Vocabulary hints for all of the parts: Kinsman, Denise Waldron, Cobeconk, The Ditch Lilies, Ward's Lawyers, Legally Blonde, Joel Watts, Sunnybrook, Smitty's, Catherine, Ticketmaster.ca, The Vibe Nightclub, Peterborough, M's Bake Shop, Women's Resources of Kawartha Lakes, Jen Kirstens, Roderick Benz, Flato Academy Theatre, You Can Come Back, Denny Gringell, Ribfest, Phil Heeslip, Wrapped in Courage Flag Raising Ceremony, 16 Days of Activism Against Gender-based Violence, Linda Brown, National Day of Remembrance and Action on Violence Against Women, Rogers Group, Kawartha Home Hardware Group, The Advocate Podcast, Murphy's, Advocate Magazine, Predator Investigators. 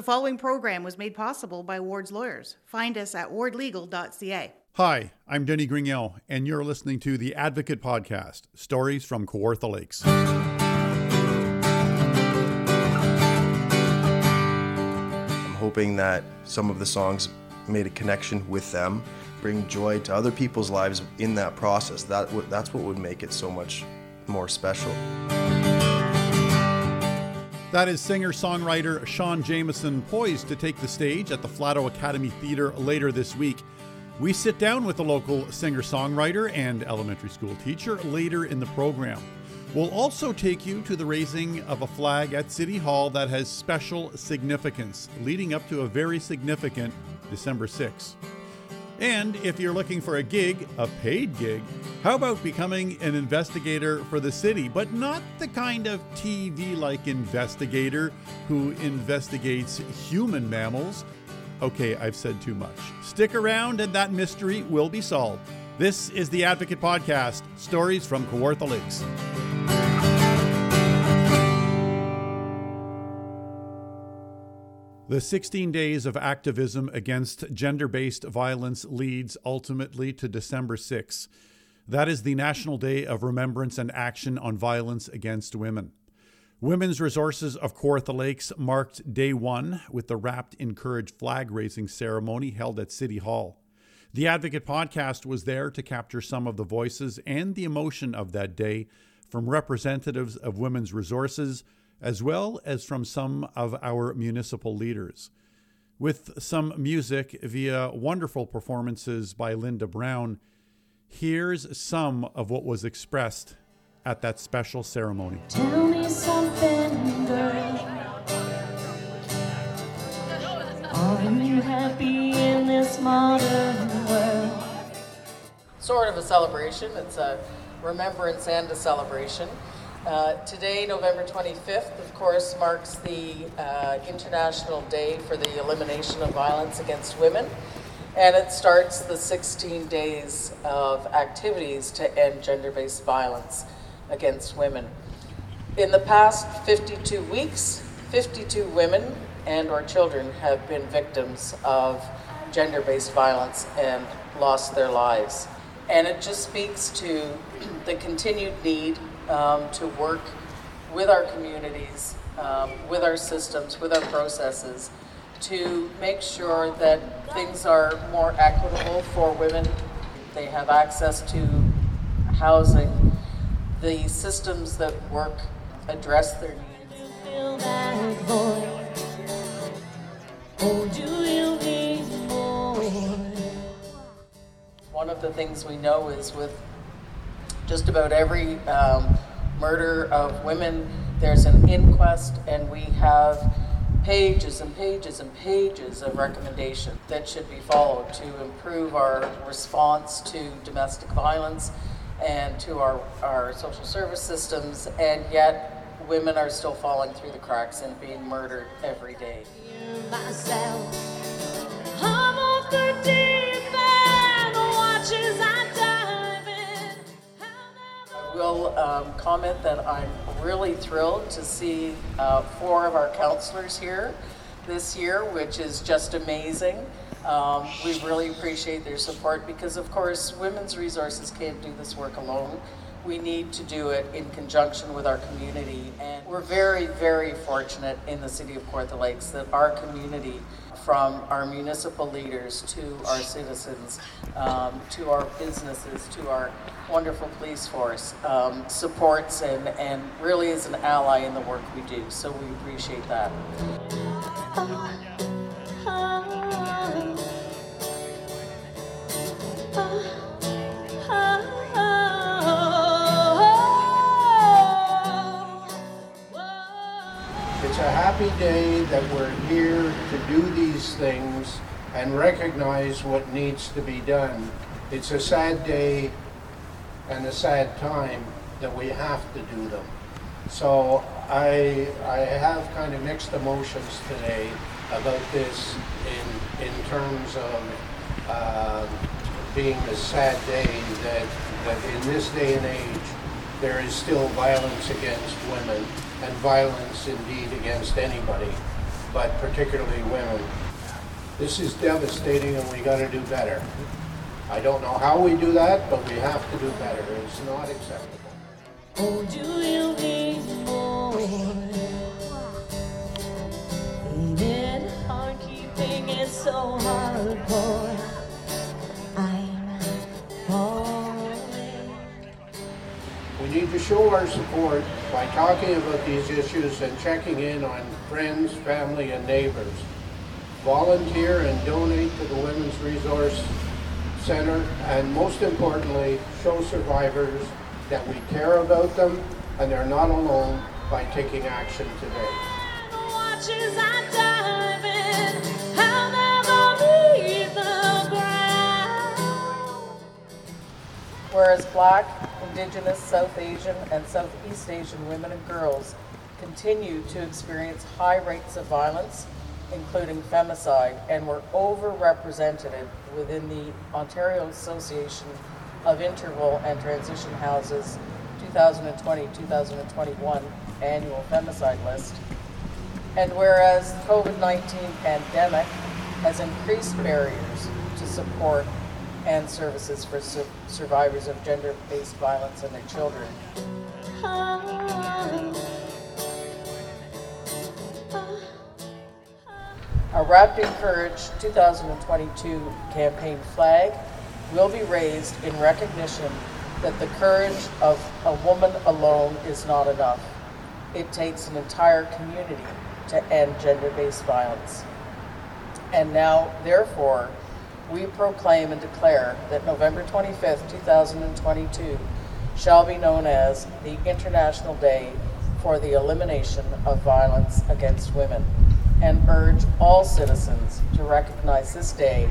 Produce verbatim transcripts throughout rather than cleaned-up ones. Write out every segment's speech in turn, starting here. The following program was made possible by Ward's Lawyers. Find us at ward legal dot c a. Hi, I'm Denny Gringell, and you're listening to The Advocate Podcast, Stories from Kawartha Lakes. I'm hoping that some of the songs made a connection with them, bring joy to other people's lives in that process. That w- that's what would make it so much more special. That is singer-songwriter Sean Jamieson, poised to take the stage at the Flato Academy Theatre later this week. We sit down with the local singer-songwriter and elementary school teacher later in the program. We'll also take you to the raising of a flag at City Hall that has special significance, leading up to a very significant December sixth. And if you're looking for a gig, a paid gig, how about becoming an investigator for the city, but not the kind of T V-like investigator who investigates human mammals? Okay, I've said too much. Stick around and that mystery will be solved. This is The Advocate Podcast, Stories from Kawartha Lakes. The sixteen days of activism against gender-based violence leads ultimately to December sixth. That is the National Day of Remembrance and Action on Violence Against Women. Women's Resources of Kawartha Lakes marked day one with the Wrapped in Courage flag-raising ceremony held at City Hall. The Advocate Podcast was there to capture some of the voices and the emotion of that day from representatives of Women's Resources, as well as from some of our municipal leaders. With some music via wonderful performances by Linda Brown, here's some of what was expressed at that special ceremony. Tell me something, girl. Are you happy in this modern world? Sort of a celebration. It's a remembrance and a celebration. Uh, today, November twenty-fifth, of course, marks the uh, International Day for the Elimination of Violence Against Women, and it starts the sixteen days of activities to end gender-based violence against women. In the past fifty-two weeks, fifty-two women and or children have been victims of gender-based violence and lost their lives. And it just speaks to the continued need Um, to work with our communities, um, with our systems, with our processes, to make sure that things are more equitable for women. They have access to housing. The systems that work address their needs. One of the things we know is with just about every um, murder of women, there's an inquest, and we have pages and pages and pages of recommendations that should be followed to improve our response to domestic violence and to our, our social service systems, and yet women are still falling through the cracks and being murdered every day. Will um, comment that I'm really thrilled to see uh, four of our counselors here this year, which is just amazing. Um, we really appreciate their support because, of course, Women's Resources can't do this work alone. We need to do it in conjunction with our community, and we're very, very fortunate in the City of Kawartha Lakes that our community, from our municipal leaders to our citizens, um, to our businesses, to our wonderful police force, um, supports and, and really is an ally in the work we do. So we appreciate that. It's a happy day that we're here to do these things and recognize what needs to be done. It's a sad day and a sad time that we have to do them. So I I have kind of mixed emotions today about this in in terms of uh, being a sad day that that in this day and age there is still violence against women, and violence indeed against anybody. but particularly women. This is devastating and we gotta do better. I don't know how we do that, but we have to do better. It's not acceptable. Oh, do you need more? Ain't it hard keeping it so hard, boy? I'm falling. We need to show our support by talking about these issues and checking in on friends, family, and neighbors. Volunteer and donate to the Women's Resource Center, and most importantly, show survivors that we care about them and they're not alone by taking action today. Whereas Black, Indigenous, South Asian, and Southeast Asian women and girls continue to experience high rates of violence, including femicide, and were overrepresented within the Ontario Association of Interval and Transition Houses twenty twenty to twenty twenty-one annual femicide list. And whereas the COVID nineteen pandemic has increased barriers to support and services for su- survivors of gender-based violence and their children. Our Wrapped in Courage twenty twenty-two campaign flag will be raised in recognition that the courage of a woman alone is not enough. It takes an entire community to end gender-based violence. And now, therefore, we proclaim and declare that November twenty-fifth, twenty twenty-two shall be known as the International Day for the Elimination of Violence Against Women, and urge all citizens to recognize this day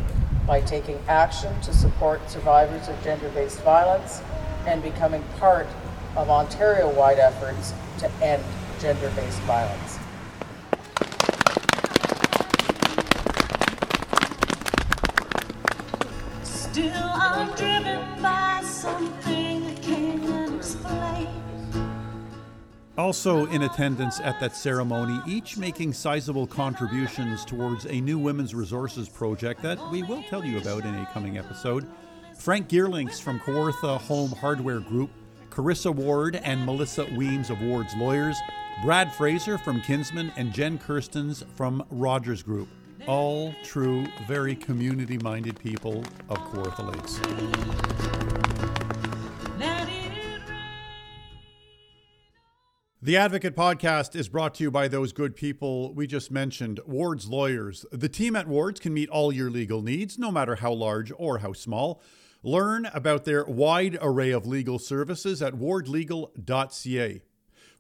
by taking action to support survivors of gender-based violence and becoming part of Ontario-wide efforts to end gender-based violence. Still I'm driven by something I can't explain. Also in attendance at that ceremony, each making sizable contributions towards a new women's resources project that we will tell you about in a coming episode, Frank Geerlinks from Kawartha Home Hardware Group, Carissa Ward and Melissa Weems of Ward's Lawyers, Brad Fraser from Kinsman, and Jen Kirstens from Rogers Group. All true, very community-minded people of Kawartha Lakes. The Advocate Podcast is brought to you by those good people we just mentioned, Ward's Lawyers. The team at Ward's can meet all your legal needs, no matter how large or how small. Learn about their wide array of legal services at ward legal dot c a.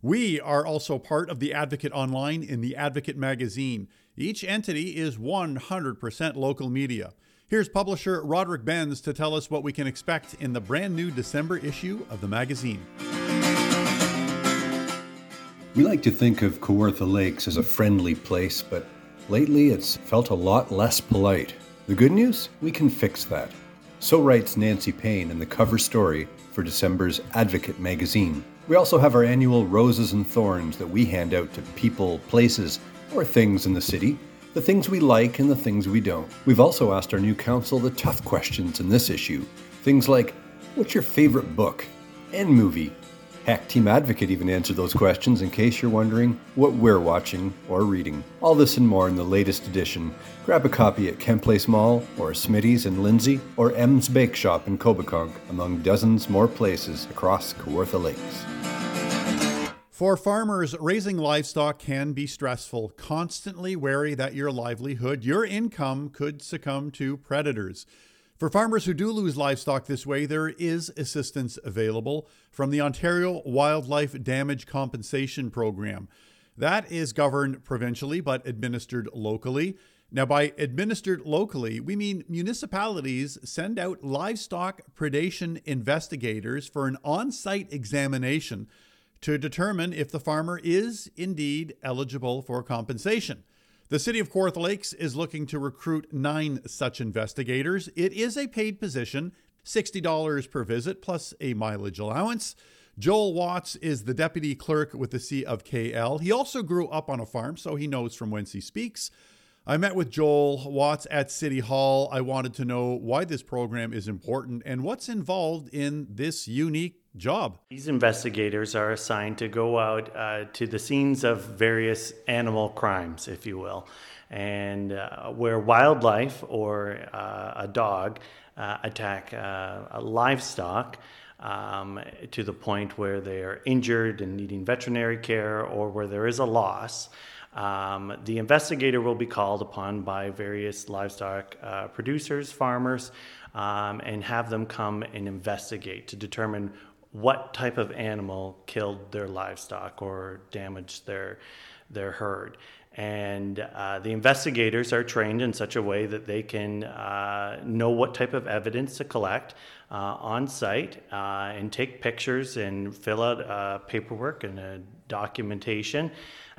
We are also part of The Advocate Online in The Advocate Magazine. Each entity is one hundred percent local media. Here's publisher Roderick Benz to tell us what we can expect in the brand new December issue of the magazine. We like to think of Kawartha Lakes as a friendly place, but lately it's felt a lot less polite. The good news? We can fix that. So writes Nancy Payne in the cover story for December's Advocate Magazine. We also have our annual Roses and Thorns that we hand out to people, places, or things in the city, the things we like and the things we don't. We've also asked our new council the tough questions in this issue. Things like, what's your favorite book and movie? Heck, Team Advocate even answered those questions in case you're wondering what we're watching or reading. All this and more in the latest edition. Grab a copy at Kemp Place Mall or Smitty's in Lindsay or M's Bake Shop in Cobeconk, among dozens more places across Kawartha Lakes. For farmers, raising livestock can be stressful. Constantly wary that your livelihood, your income, could succumb to predators. For farmers who do lose livestock this way, there is assistance available from the Ontario Wildlife Damage Compensation Program. That is governed provincially but administered locally. Now, by administered locally, we mean municipalities send out livestock predation investigators for an on-site examination to determine if the farmer is indeed eligible for compensation. The City of Kawartha Lakes is looking to recruit nine such investigators. It is a paid position, sixty dollars per visit plus a mileage allowance. Joel Watts is the deputy clerk with the C of K L. He also grew up on a farm, so he knows from whence he speaks. I met with Joel Watts at City Hall. I wanted to know why this program is important and what's involved in this unique job. These investigators are assigned to go out uh, to the scenes of various animal crimes, if you will, and uh, where wildlife or uh, a dog uh, attack uh, livestock um, to the point where they are injured and needing veterinary care, or where there is a loss. Um, the investigator will be called upon by various livestock uh, producers, farmers, um, and have them come and investigate to determine what type of animal killed their livestock or damaged their their herd. And uh, the investigators are trained in such a way that they can uh, know what type of evidence to collect uh, on site uh, and take pictures and fill out uh, paperwork and uh, documentation.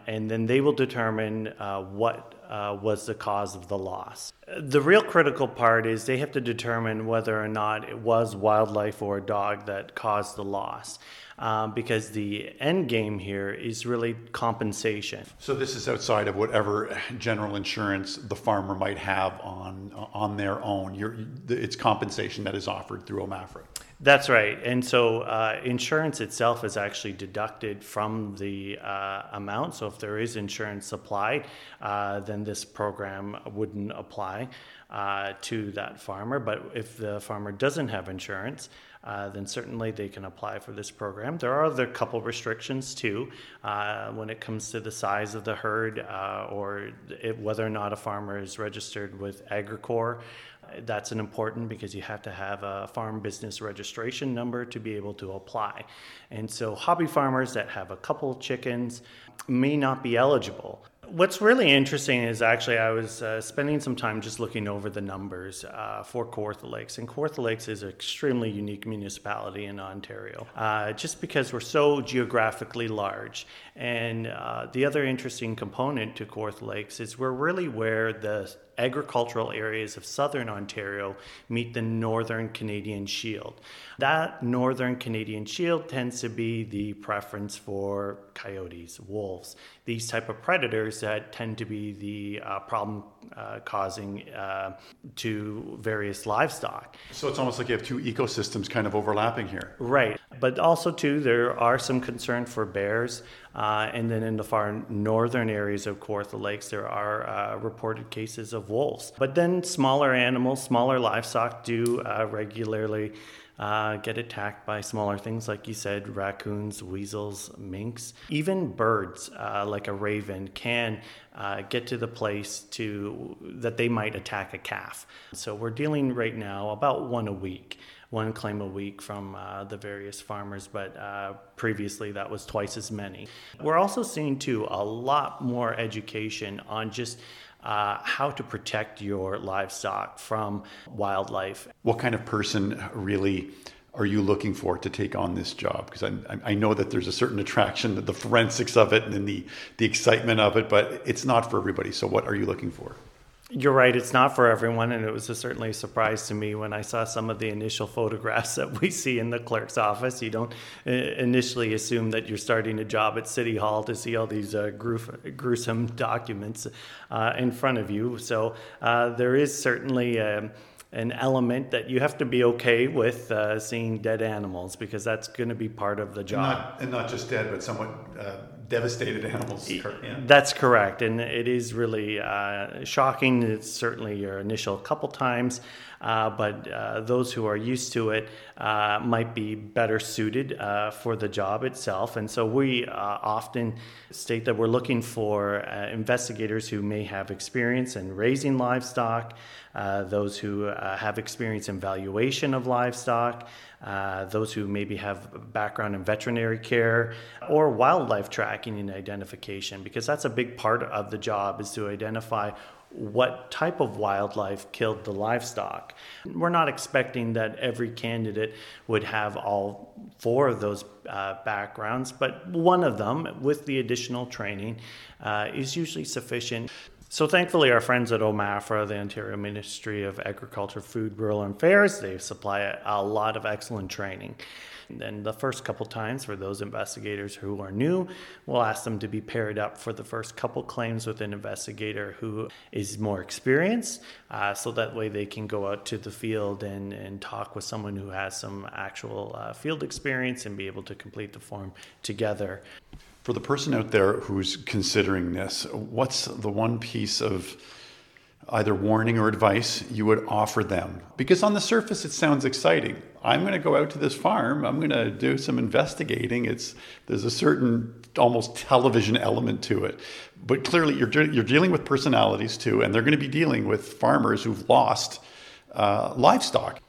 And then they will determine uh, what uh, was the cause of the loss. The real critical part is they have to determine whether or not it was wildlife or a dog that caused the loss, um, because the end game here is really compensation. So this is outside of whatever general insurance the farmer might have on on their own. You're, it's compensation that is offered through OMAFRA. That's right. And so uh, insurance itself is actually deducted from the uh, amount. So if there is insurance applied, uh, then this program wouldn't apply uh, to that farmer. But if the farmer doesn't have insurance, uh, then certainly they can apply for this program. There are other couple restrictions too, uh, when it comes to the size of the herd uh, or it, whether or not a farmer is registered with AgriCorps. That's an important because you have to have a farm business registration number to be able to apply. And so hobby farmers that have a couple chickens may not be eligible. What's really interesting is actually I was uh, spending some time just looking over the numbers uh, for Kawartha Lakes. And Kawartha Lakes is an extremely unique municipality in Ontario, uh, just because we're so geographically large. And uh, the other interesting component to Kawartha Lakes is we're really where the agricultural areas of southern Ontario meet the northern Canadian Shield. That northern Canadian Shield tends to be the preference for coyotes, wolves, these type of predators that tend to be the uh, problem uh, causing uh, to various livestock. So it's almost like you have two ecosystems kind of overlapping here. Right. But also, too, there are some concern for bears. Uh, and then in the far northern areas of Kawartha Lakes, there are uh, reported cases of wolves. But then smaller animals, smaller livestock do uh, regularly uh, get attacked by smaller things, like you said, raccoons, weasels, minks. Even birds, uh, like a raven, can uh, get to the place to that they might attack a calf. So we're dealing right now about one a week. One claim a week from uh, the various farmers, but uh, previously that was twice as many. We're also seeing, too, a lot more education on just uh, how to protect your livestock from wildlife. What kind of person really are you looking for to take on this job? Because I, I know that there's a certain attraction to the forensics of it and the, the excitement of it, but it's not for everybody. So what are you looking for? You're right, it's not for everyone, and it was a certainly a surprise to me when I saw some of the initial photographs that we see in the clerk's office. You don't initially assume that you're starting a job at City Hall to see all these uh, gruesome documents uh, in front of you. So uh, there is certainly a, an element that you have to be okay with uh, seeing dead animals, because that's going to be part of the job. And not, and not just dead, but somewhat Uh... devastated animals. Yeah. That's correct. And it is really uh, shocking. It's certainly your initial couple times, uh, but uh, those who are used to it uh, might be better suited uh, for the job itself. And so we uh, often state that we're looking for uh, investigators who may have experience in raising livestock, uh, those who uh, have experience in valuation of livestock, Uh, those who maybe have background in veterinary care or wildlife tracking and identification, because that's a big part of the job, is to identify what type of wildlife killed the livestock. We're not expecting that every candidate would have all four of those uh, backgrounds, but one of them, with the additional training, uh, is usually sufficient. So thankfully, our friends at OMAFRA, the Ontario Ministry of Agriculture, Food, Rural and Fairs, they supply a lot of excellent training. And the first couple times, for those investigators who are new, we'll ask them to be paired up for the first couple claims with an investigator who is more experienced, uh, so that way they can go out to the field and, and talk with someone who has some actual uh, field experience and be able to complete the form together. For the person out there who's considering this, what's the one piece of either warning or advice you would offer them? Because on the surface, it sounds exciting. I'm going to go out to this farm. I'm going to do some investigating. It's there's a certain almost television element to it. But clearly, you're de- you're dealing with personalities too, and they're going to be dealing with farmers who've lost uh, livestock.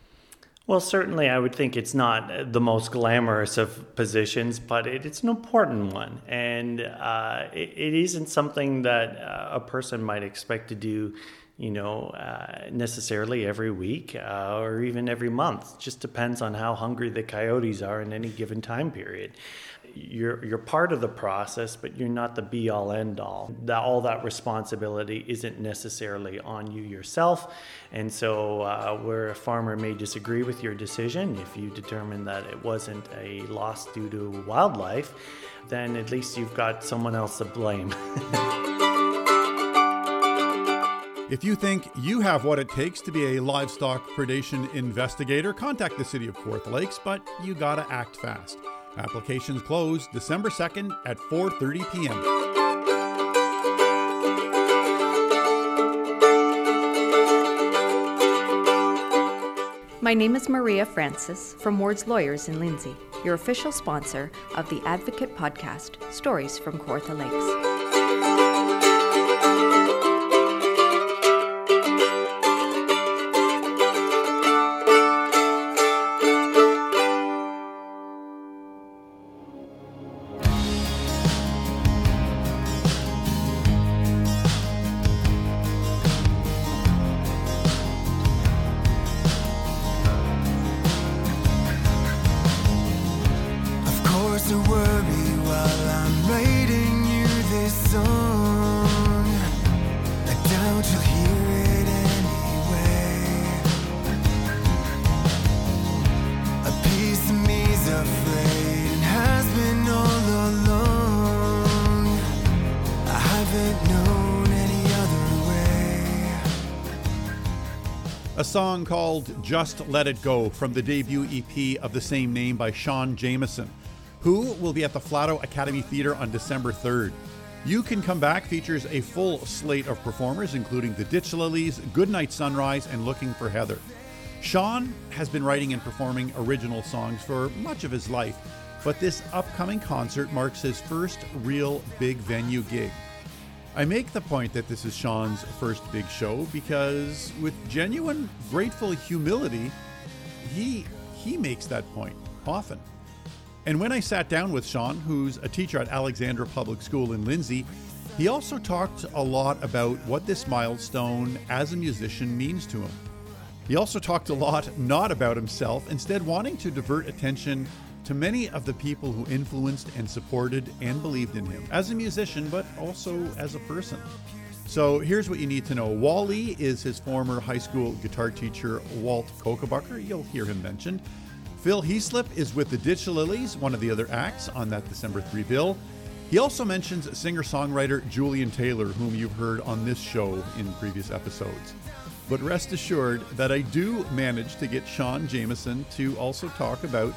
Well, certainly I would think it's not the most glamorous of positions, but it, it's an important one. And uh, it, it isn't something that uh, a person might expect to do, you know, uh, necessarily every week uh, or even every month. It just depends on how hungry the coyotes are in any given time period. You're you're part of the process, but you're not the be-all, end-all. That all that responsibility isn't necessarily on you yourself, and so uh, where a farmer may disagree with your decision, if you determine that it wasn't a loss due to wildlife, then at least you've got someone else to blame. If you think you have what it takes to be a livestock predation investigator, contact the City of Kawartha Lakes, but you gotta act fast. Applications close December second at four thirty p.m. My name is Maria Francis from Ward's Lawyers in Lindsay, your official sponsor of the Advocate Podcast, Stories from Kawartha Lakes. A song called Just Let It Go from the debut E P of the same name by Sean Jamieson, who will be at the Flato Academy Theatre on December third. You Can Come Back features a full slate of performers, including The Ditch Lilies, Goodnight Sunrise, and Looking for Heather. Sean has been writing and performing original songs for much of his life, but this upcoming concert marks his first real big venue gig. I make the point that this is Sean's first big show because with genuine, grateful humility, he he makes that point often. And when I sat down with Sean, who's a teacher at Alexandra Public School in Lindsay, he also talked a lot about what this milestone as a musician means to him. He also talked a lot not about himself, instead wanting to divert attention to many of the people who influenced and supported and believed in him as a musician, but also as a person. So here's what you need to know. Wally is his former high school guitar teacher, Walt Kokebucker. You'll hear him mentioned. Phil Heeslip is with the Ditch Lilies, one of the other acts on that December third bill. He also mentions singer-songwriter Julian Taylor, whom you've heard on this show in previous episodes. But rest assured that I do manage to get Sean Jamieson to also talk about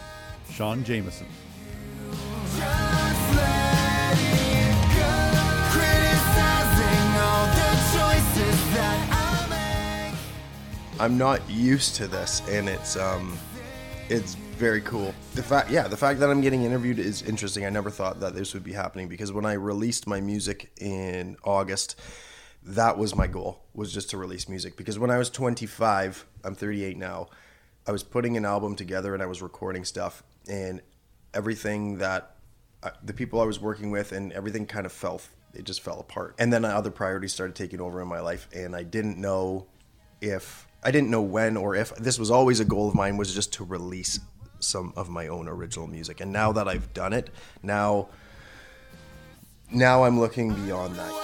Sean Jamieson. I'm not used to this, and it's um, it's very cool. The fact, yeah, the fact that I'm getting interviewed is interesting. I never thought that this would be happening because when I released my music in August, that was my goal, was just to release music. Because when I was twenty-five, I'm thirty-eight now, I was putting an album together and I was recording stuff, and everything that I, the people I was working with and everything kind of fell, it just fell apart. And then other priorities started taking over in my life, and I didn't know if, I didn't know when or if. This was always a goal of mine, was just to release some of my own original music. And now that I've done it, now, now I'm looking beyond that.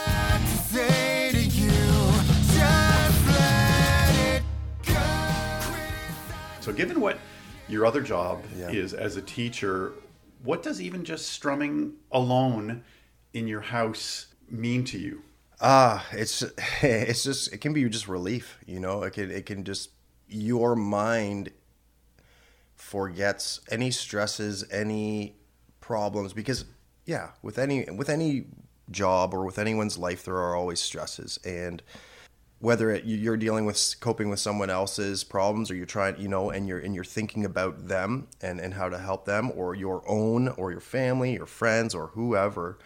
So given what Your other job yeah. is as a teacher. What does even just strumming alone in your house mean to you? Ah, uh, it's it's just, it can be just relief, you know. It can it can just, your mind forgets any stresses, any problems, because yeah, with any with any job or with anyone's life, there are always stresses, and whether it, you're dealing with coping with someone else's problems, or you're trying, you know, and you're and you're thinking about them and, and how to help them, or your own, or your family, your friends, or whoever.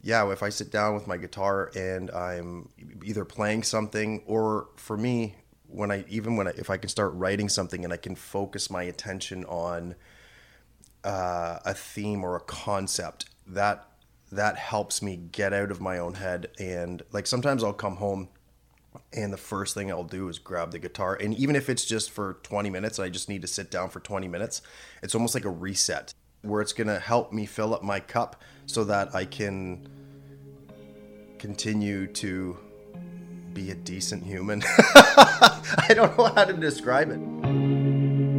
Yeah, if I sit down with my guitar and I'm either playing something, or for me, when I even when I, if I can start writing something and I can focus my attention on uh, a theme or a concept, that that helps me get out of my own head. And like sometimes I'll come home, and the first thing I'll do is grab the guitar. And even if it's just for twenty minutes, I just need to sit down for twenty minutes. It's almost like a reset where it's going to help me fill up my cup so that I can continue to be a decent human. I don't know how to describe it.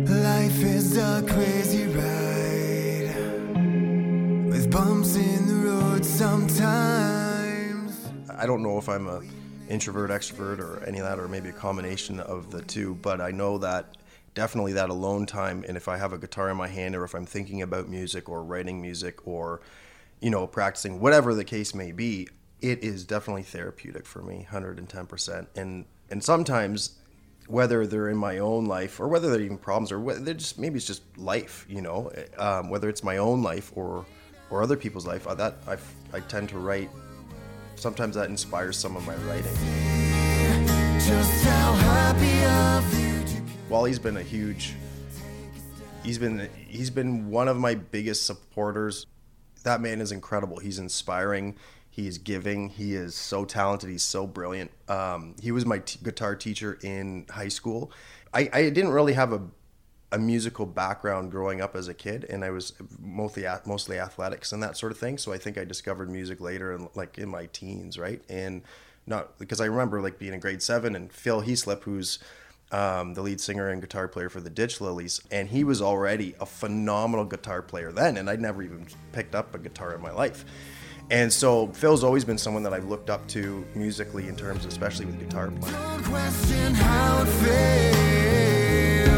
Life is a crazy ride with bumps in the road sometimes. I don't know if I'm a introvert, extrovert, or any of that, or maybe a combination of the two, but I know that definitely that alone time, and if I have a guitar in my hand, or if I'm thinking about music or writing music, or, you know, practicing, whatever the case may be, it is definitely therapeutic for me, one hundred ten percent. And and sometimes, whether they're in my own life, or whether they're even problems, or whether they're just, maybe it's just life, you know, um, whether it's my own life or or other people's life, that I, I tend to write. Sometimes that inspires some of my writing. Just how happy Wally's been a huge, he's been he's been one of my biggest supporters. That man is incredible. He's inspiring. He is giving. He is so talented. He's so brilliant. Um, he was my t- guitar teacher in high school. I, I didn't really have a a musical background growing up as a kid, and I was mostly mostly athletics and that sort of thing. So I think I discovered music later, and like in my teens, right? And not because I remember like being in grade seven, and Phil Heeslip, who's um, the lead singer and guitar player for The Ditch Lilies, and he was already a phenomenal guitar player then, and I'd never even picked up a guitar in my life. And so Phil's always been someone that I've looked up to musically, in terms of, especially with guitar playing. Don't question how it feels.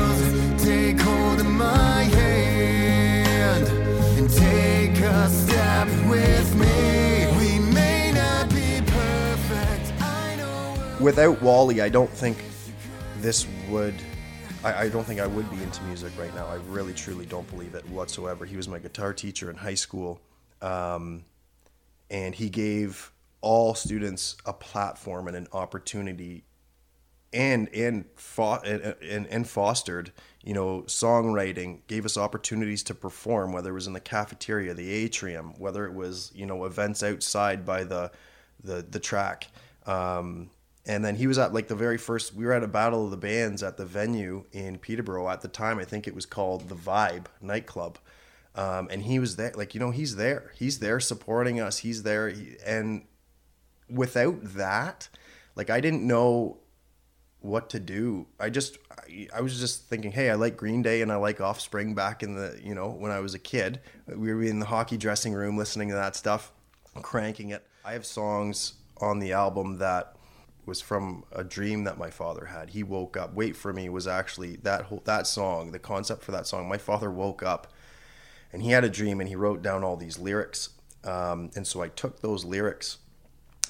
Take hold of my hand and take a step with me. We may not be perfect. I know without Wally, I don't think this would, I, I don't think I would be into music right now. I really, truly don't believe it whatsoever. He was my guitar teacher in high school, um, and he gave all students a platform and an opportunity, and and fought and, and, and fostered, you know, songwriting, gave us opportunities to perform, whether it was in the cafeteria, the atrium, whether it was, you know, events outside by the the, the track. Um, and then he was at like the very first, we were at a battle of the bands at the venue in Peterborough at the time. I think it was called The Vibe nightclub. Um, and he was there, like, you know, he's there, he's there supporting us. He's there. He, and without that, like, I didn't know what to do. I just, I was just thinking, hey, I like Green Day and I like Offspring back in the, you know, when I was a kid. We were in the hockey dressing room listening to that stuff, cranking it. I have songs on the album that was from a dream that my father had. He woke up, Wait For Me was actually that whole, that song, the concept for that song. My father woke up and he had a dream and he wrote down all these lyrics. Um, and so I took those lyrics.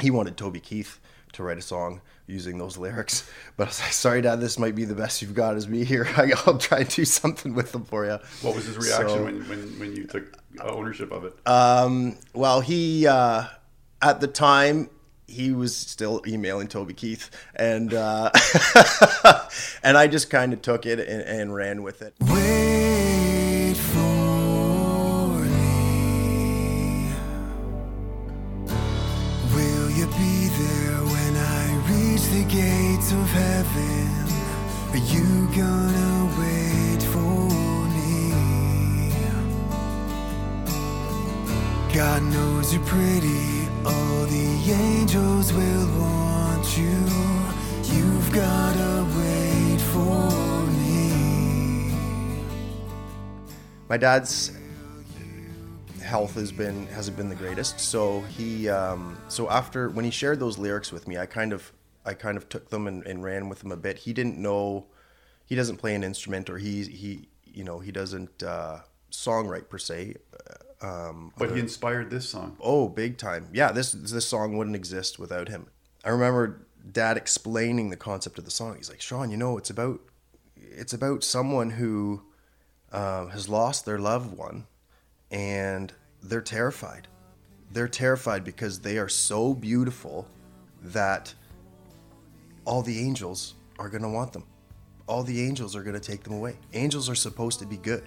He wanted Toby Keith to write a song using those lyrics, but I was like, sorry Dad, this might be the best you've got is me here. I'll try and do something with them for you. What was his reaction so, when, when, when you took ownership of it? Um, well, he, uh, at the time he was still emailing Toby Keith, and, uh, and I just kind of took it and, and ran with it. Wait for me. Will you be there when the gates of heaven? Are you gonna wait for me? God knows you're pretty, all the angels will want you. You've gotta wait for me. my dad's health has been hasn't been the greatest, so he um, so after when he shared those lyrics with me, I kind of I kind of took them and, and ran with them a bit. He didn't know, he doesn't play an instrument, or he he you know he doesn't uh, songwrite per se. Um, but other, he inspired this song. Oh, big time! Yeah, this this song wouldn't exist without him. I remember Dad explaining the concept of the song. He's like, Sean, you know, it's about it's about someone who um, has lost their loved one, and they're terrified. They're terrified because they are so beautiful that all the angels are going to want them. All the angels are going to take them away. Angels are supposed to be good,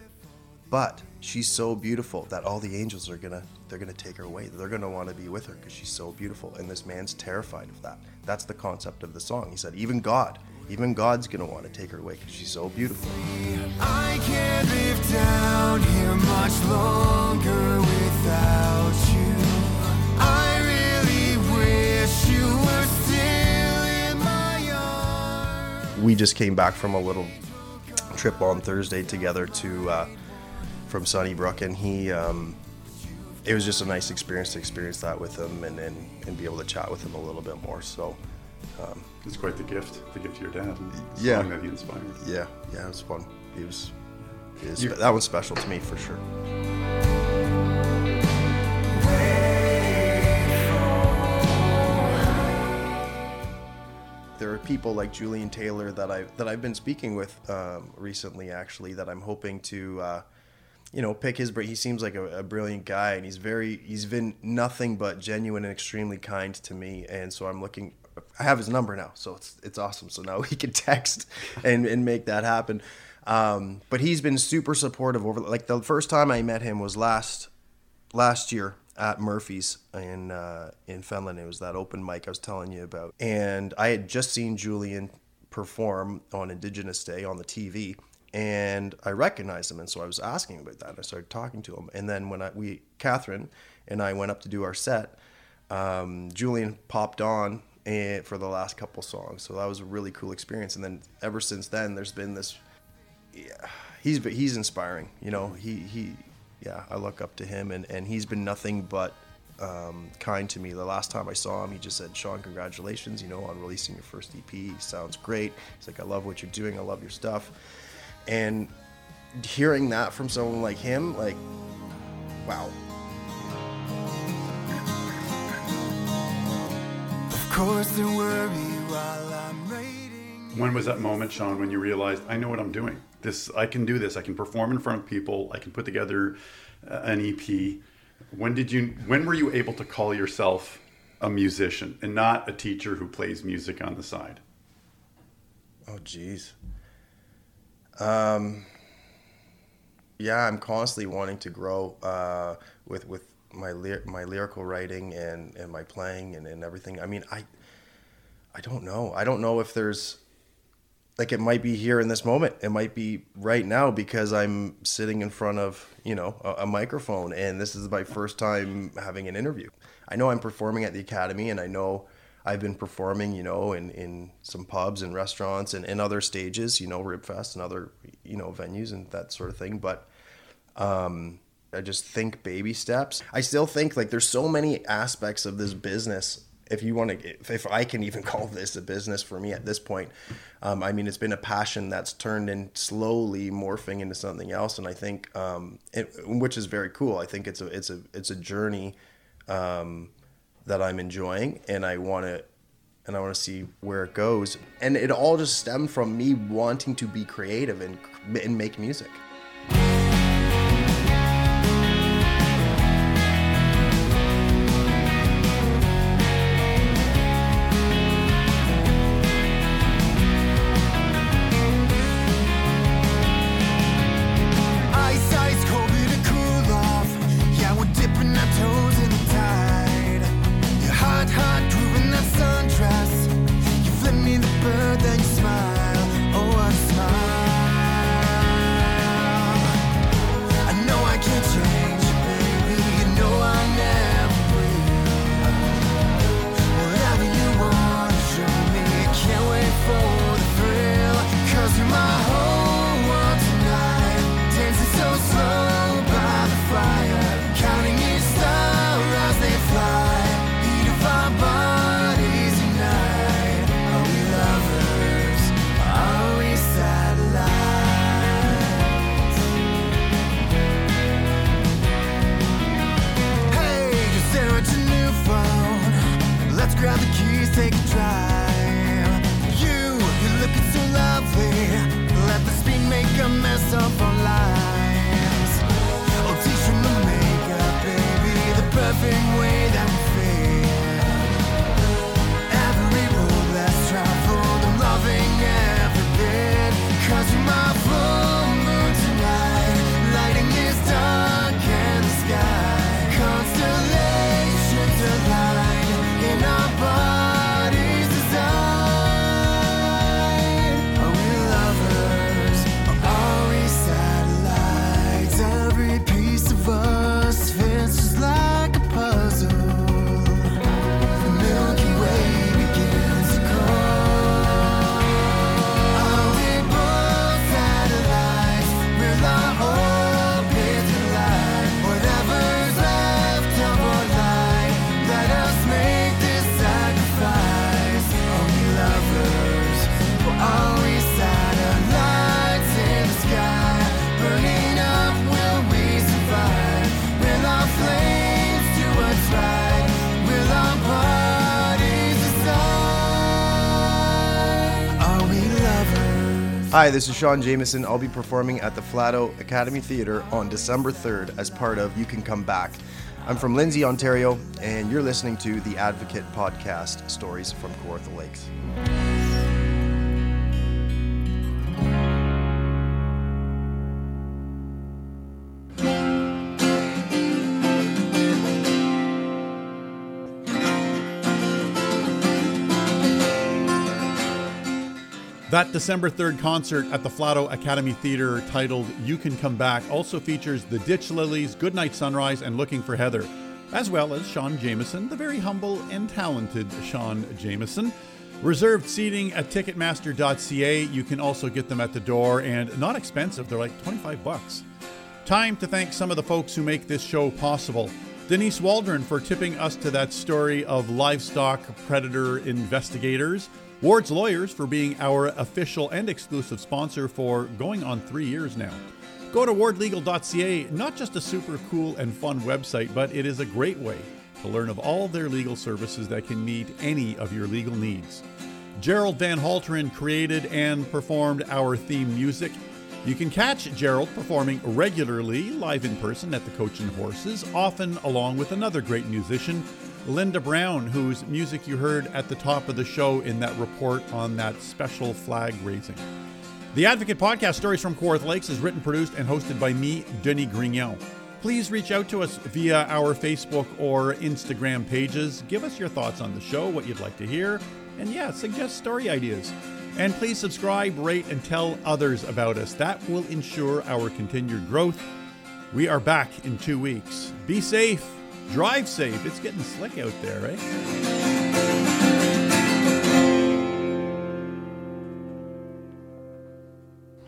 but she's so beautiful that all the angels are going to, they're going to take her away. They're going to want to be with her because she's so beautiful. And this man's terrified of that. That's the concept of the song. He said, even God, even God's going to want to take her away because she's so beautiful. I can't live down here much longer without you. I really wish you were still in my arms. We just came back from a little trip on Thursday together to uh, from Sunnybrook, and he um, it was just a nice experience to experience that with him and and, and be able to chat with him a little bit more. So. Um, it's quite the gift, the gift to your dad. Yeah. That he inspired. Yeah, yeah, it was fun. It was, it was that was special to me for sure. There are people like Julian Taylor that I that I've been speaking with um, recently, actually, that I'm hoping to, uh, you know, pick his brain. He seems like a, a brilliant guy, and he's very he's been nothing but genuine and extremely kind to me, and so I'm looking. I have his number now, so it's it's awesome. So now we can text and, and make that happen. Um, but he's been super supportive over. Like the first time I met him was last last year at Murphy's in uh, in Finland. It was that open mic I was telling you about, and I had just seen Julian perform on Indigenous Day on the T V, and I recognized him, and so I was asking about that. And I started talking to him, and then when I, we Catherine and I went up to do our set, um, Julian popped on. And for the last couple songs, so that was a really cool experience. And then ever since then, there's been this. Yeah, he's he's inspiring, you know. He he, yeah, I look up to him, and, and he's been nothing but um, kind to me. The last time I saw him, he just said, "Sean, congratulations, you know, on releasing your first E P. It sounds great." He's like, "I love what you're doing. I love your stuff." And hearing that from someone like him, like, wow. When was that moment, Sean, when you realized, I know what I'm doing? This, I can do this. I can perform in front of people. I can put together uh, an E P. When did you? When were you able to call yourself a musician and not a teacher who plays music on the side? Oh, geez. Um, yeah, I'm constantly wanting to grow uh, with with. my my lyrical writing and, and my playing and, and everything. I mean, I I don't know. I don't know if there's, like, it might be here in this moment. It might be right now because I'm sitting in front of, you know, a, a microphone, and this is my first time having an interview. I know I'm performing at the Academy, and I know I've been performing, you know, in, in some pubs and restaurants and, and other stages, you know, Ribfest and other, you know, venues and that sort of thing. But, um, I just think baby steps. I still think like there's so many aspects of this business. If you want to, if, if I can even call this a business for me at this point, um, I mean, it's been a passion that's turned in slowly morphing into something else. And I think, um, it, which is very cool. I think it's a, it's a, it's a journey, um, that I'm enjoying, and I want to, and I want to see where it goes. And it all just stemmed from me wanting to be creative and, and make music. My whole world tonight, dancing so slow. Hi, this is Sean Jamieson. I'll be performing at the Flato Academy Theatre on December third as part of You Can Come Back. I'm from Lindsay, Ontario, and you're listening to The Advocate Podcast, Stories from Kawartha Lakes. That December third concert at the Flato Academy Theatre, titled You Can Come Back, also features The Ditch Lilies, Goodnight Sunrise, and Looking for Heather, as well as Sean Jamieson, the very humble and talented Sean Jamieson. Reserved seating at ticketmaster dot c a. You can also get them at the door, and not expensive. They're like twenty-five bucks. Time to thank some of the folks who make this show possible. Denise Waldron for tipping us to that story of livestock predator investigators. Ward's Lawyers for being our official and exclusive sponsor for going on three years now. Go to ward legal dot c a, not just a super cool and fun website, but it is a great way to learn of all their legal services that can meet any of your legal needs. Gerald Van Halteren created and performed our theme music. You can catch Gerald performing regularly, live in person at the Coach and Horses, often along with another great musician, Linda Brown, whose music you heard at the top of the show in that report on that special flag raising. The Advocate Podcast, Stories from Kawartha Lakes, is written, produced, and hosted by me, Denny Gringell. Please reach out to us via our Facebook or Instagram pages. Give us your thoughts on the show, what you'd like to hear, and yeah, suggest story ideas. And please subscribe, rate, and tell others about us. That will ensure our continued growth. We are back in two weeks. Be safe. Drive safe. It's getting slick out there, right?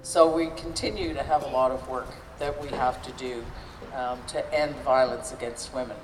So we continue to have a lot of work that we have to do um, to end violence against women.